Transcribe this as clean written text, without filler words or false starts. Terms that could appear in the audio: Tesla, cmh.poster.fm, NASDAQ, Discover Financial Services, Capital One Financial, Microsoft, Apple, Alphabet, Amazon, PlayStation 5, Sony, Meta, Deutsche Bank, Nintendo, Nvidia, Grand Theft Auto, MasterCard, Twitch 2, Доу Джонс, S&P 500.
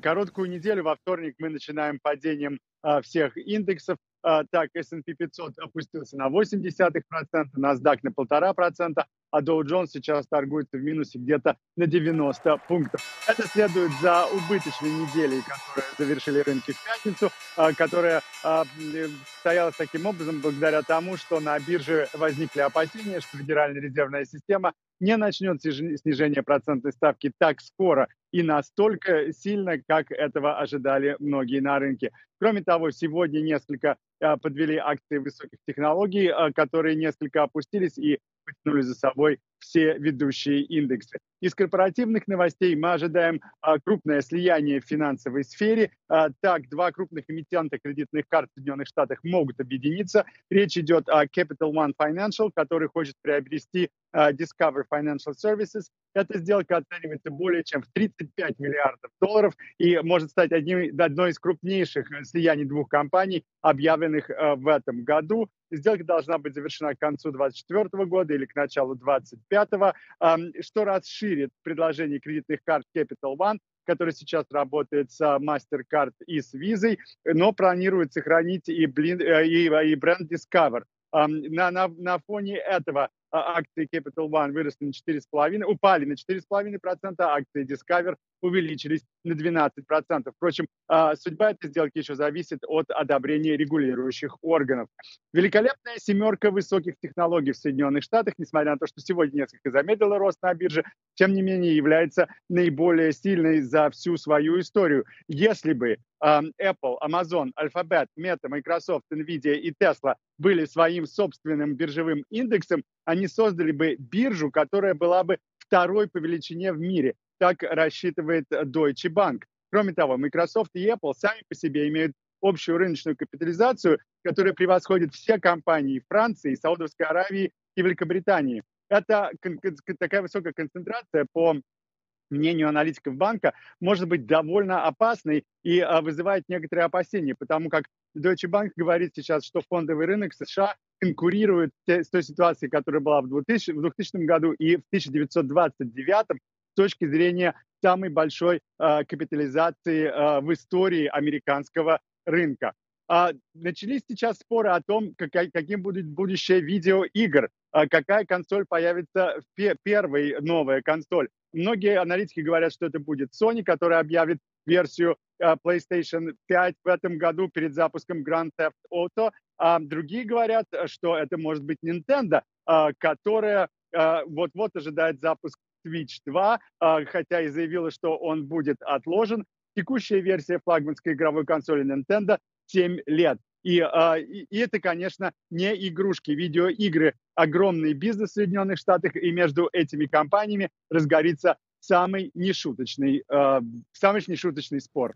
короткую неделю. Во вторник мы начинаем падением всех индексов. Так, S&P 500 опустился на 0,8%, NASDAQ на 1,5%, а Доу Джонс сейчас торгуется в минусе где-то на 90 пунктов. Это следует за убыточной неделей, которые завершили рынки в пятницу, которая состоялась таким образом благодаря тому, что на бирже возникли опасения, что Федеральная резервная система не начнет снижение процентной ставки так скоро и настолько сильно, как этого ожидали многие на рынке. Кроме того, сегодня несколько подвели акции высоких технологий, которые несколько опустились и потянули за собой все ведущие индексы. Из корпоративных новостей мы ожидаем крупное слияние в финансовой сфере. Так, два крупных эмитента кредитных карт в Соединенных Штатах могут объединиться. Речь идет о Capital One Financial, который хочет приобрести Discover Financial Services. Эта сделка оценивается более чем в $35 миллиардов и может стать одной из крупнейших слияний двух компаний, объявленных в этом году. Сделка должна быть завершена к концу 2024 года или к началу 2025, что расширит предложение кредитных карт Capital One, который сейчас работает с MasterCard и с Visa, но планирует сохранить и бренд Discover. На фоне этого акции Capital One выросли на 4,5%, упали на 4,5%, акции Discover увеличились на 12%. Впрочем, судьба этой сделки еще зависит от одобрения регулирующих органов. Великолепная семерка высоких технологий в Соединенных Штатах, несмотря на то, что сегодня несколько замедлила рост на бирже, тем не менее является наиболее сильной за всю свою историю. Если бы Apple, Amazon, Alphabet, Meta, Microsoft, Nvidia и Tesla были своим собственным биржевым индексом, они создали бы биржу, которая была бы второй по величине в мире. Так рассчитывает Deutsche Bank. Кроме того, Microsoft и Apple сами по себе имеют общую рыночную капитализацию, которая превосходит все компании Франции, Саудовской Аравии и Великобритании. Это такая высокая концентрация, по мнению аналитиков банка, может быть довольно опасной и вызывает некоторые опасения, потому как Deutsche Bank говорит сейчас, что фондовый рынок США конкурирует с той ситуацией, которая была в 2000 году и в 1929 с точки зрения самой большой капитализации в истории американского рынка. Начались сейчас споры о том, каким будет будущее видеоигр, какая консоль появится первой, новая консоль. Многие аналитики говорят, что это будет Sony, которая объявит версию PlayStation 5 в этом году перед запуском Grand Theft Auto. А другие говорят, что это может быть Nintendo, которая вот-вот ожидает запуск Twitch 2, хотя и заявила, что он будет отложен. Текущая версия флагманской игровой консоли Nintendo 7 лет. И это, конечно, не игрушки. Видеоигры – огромный бизнес в Соединенных Штатах, и между этими компаниями разгорится самый нешуточный спор.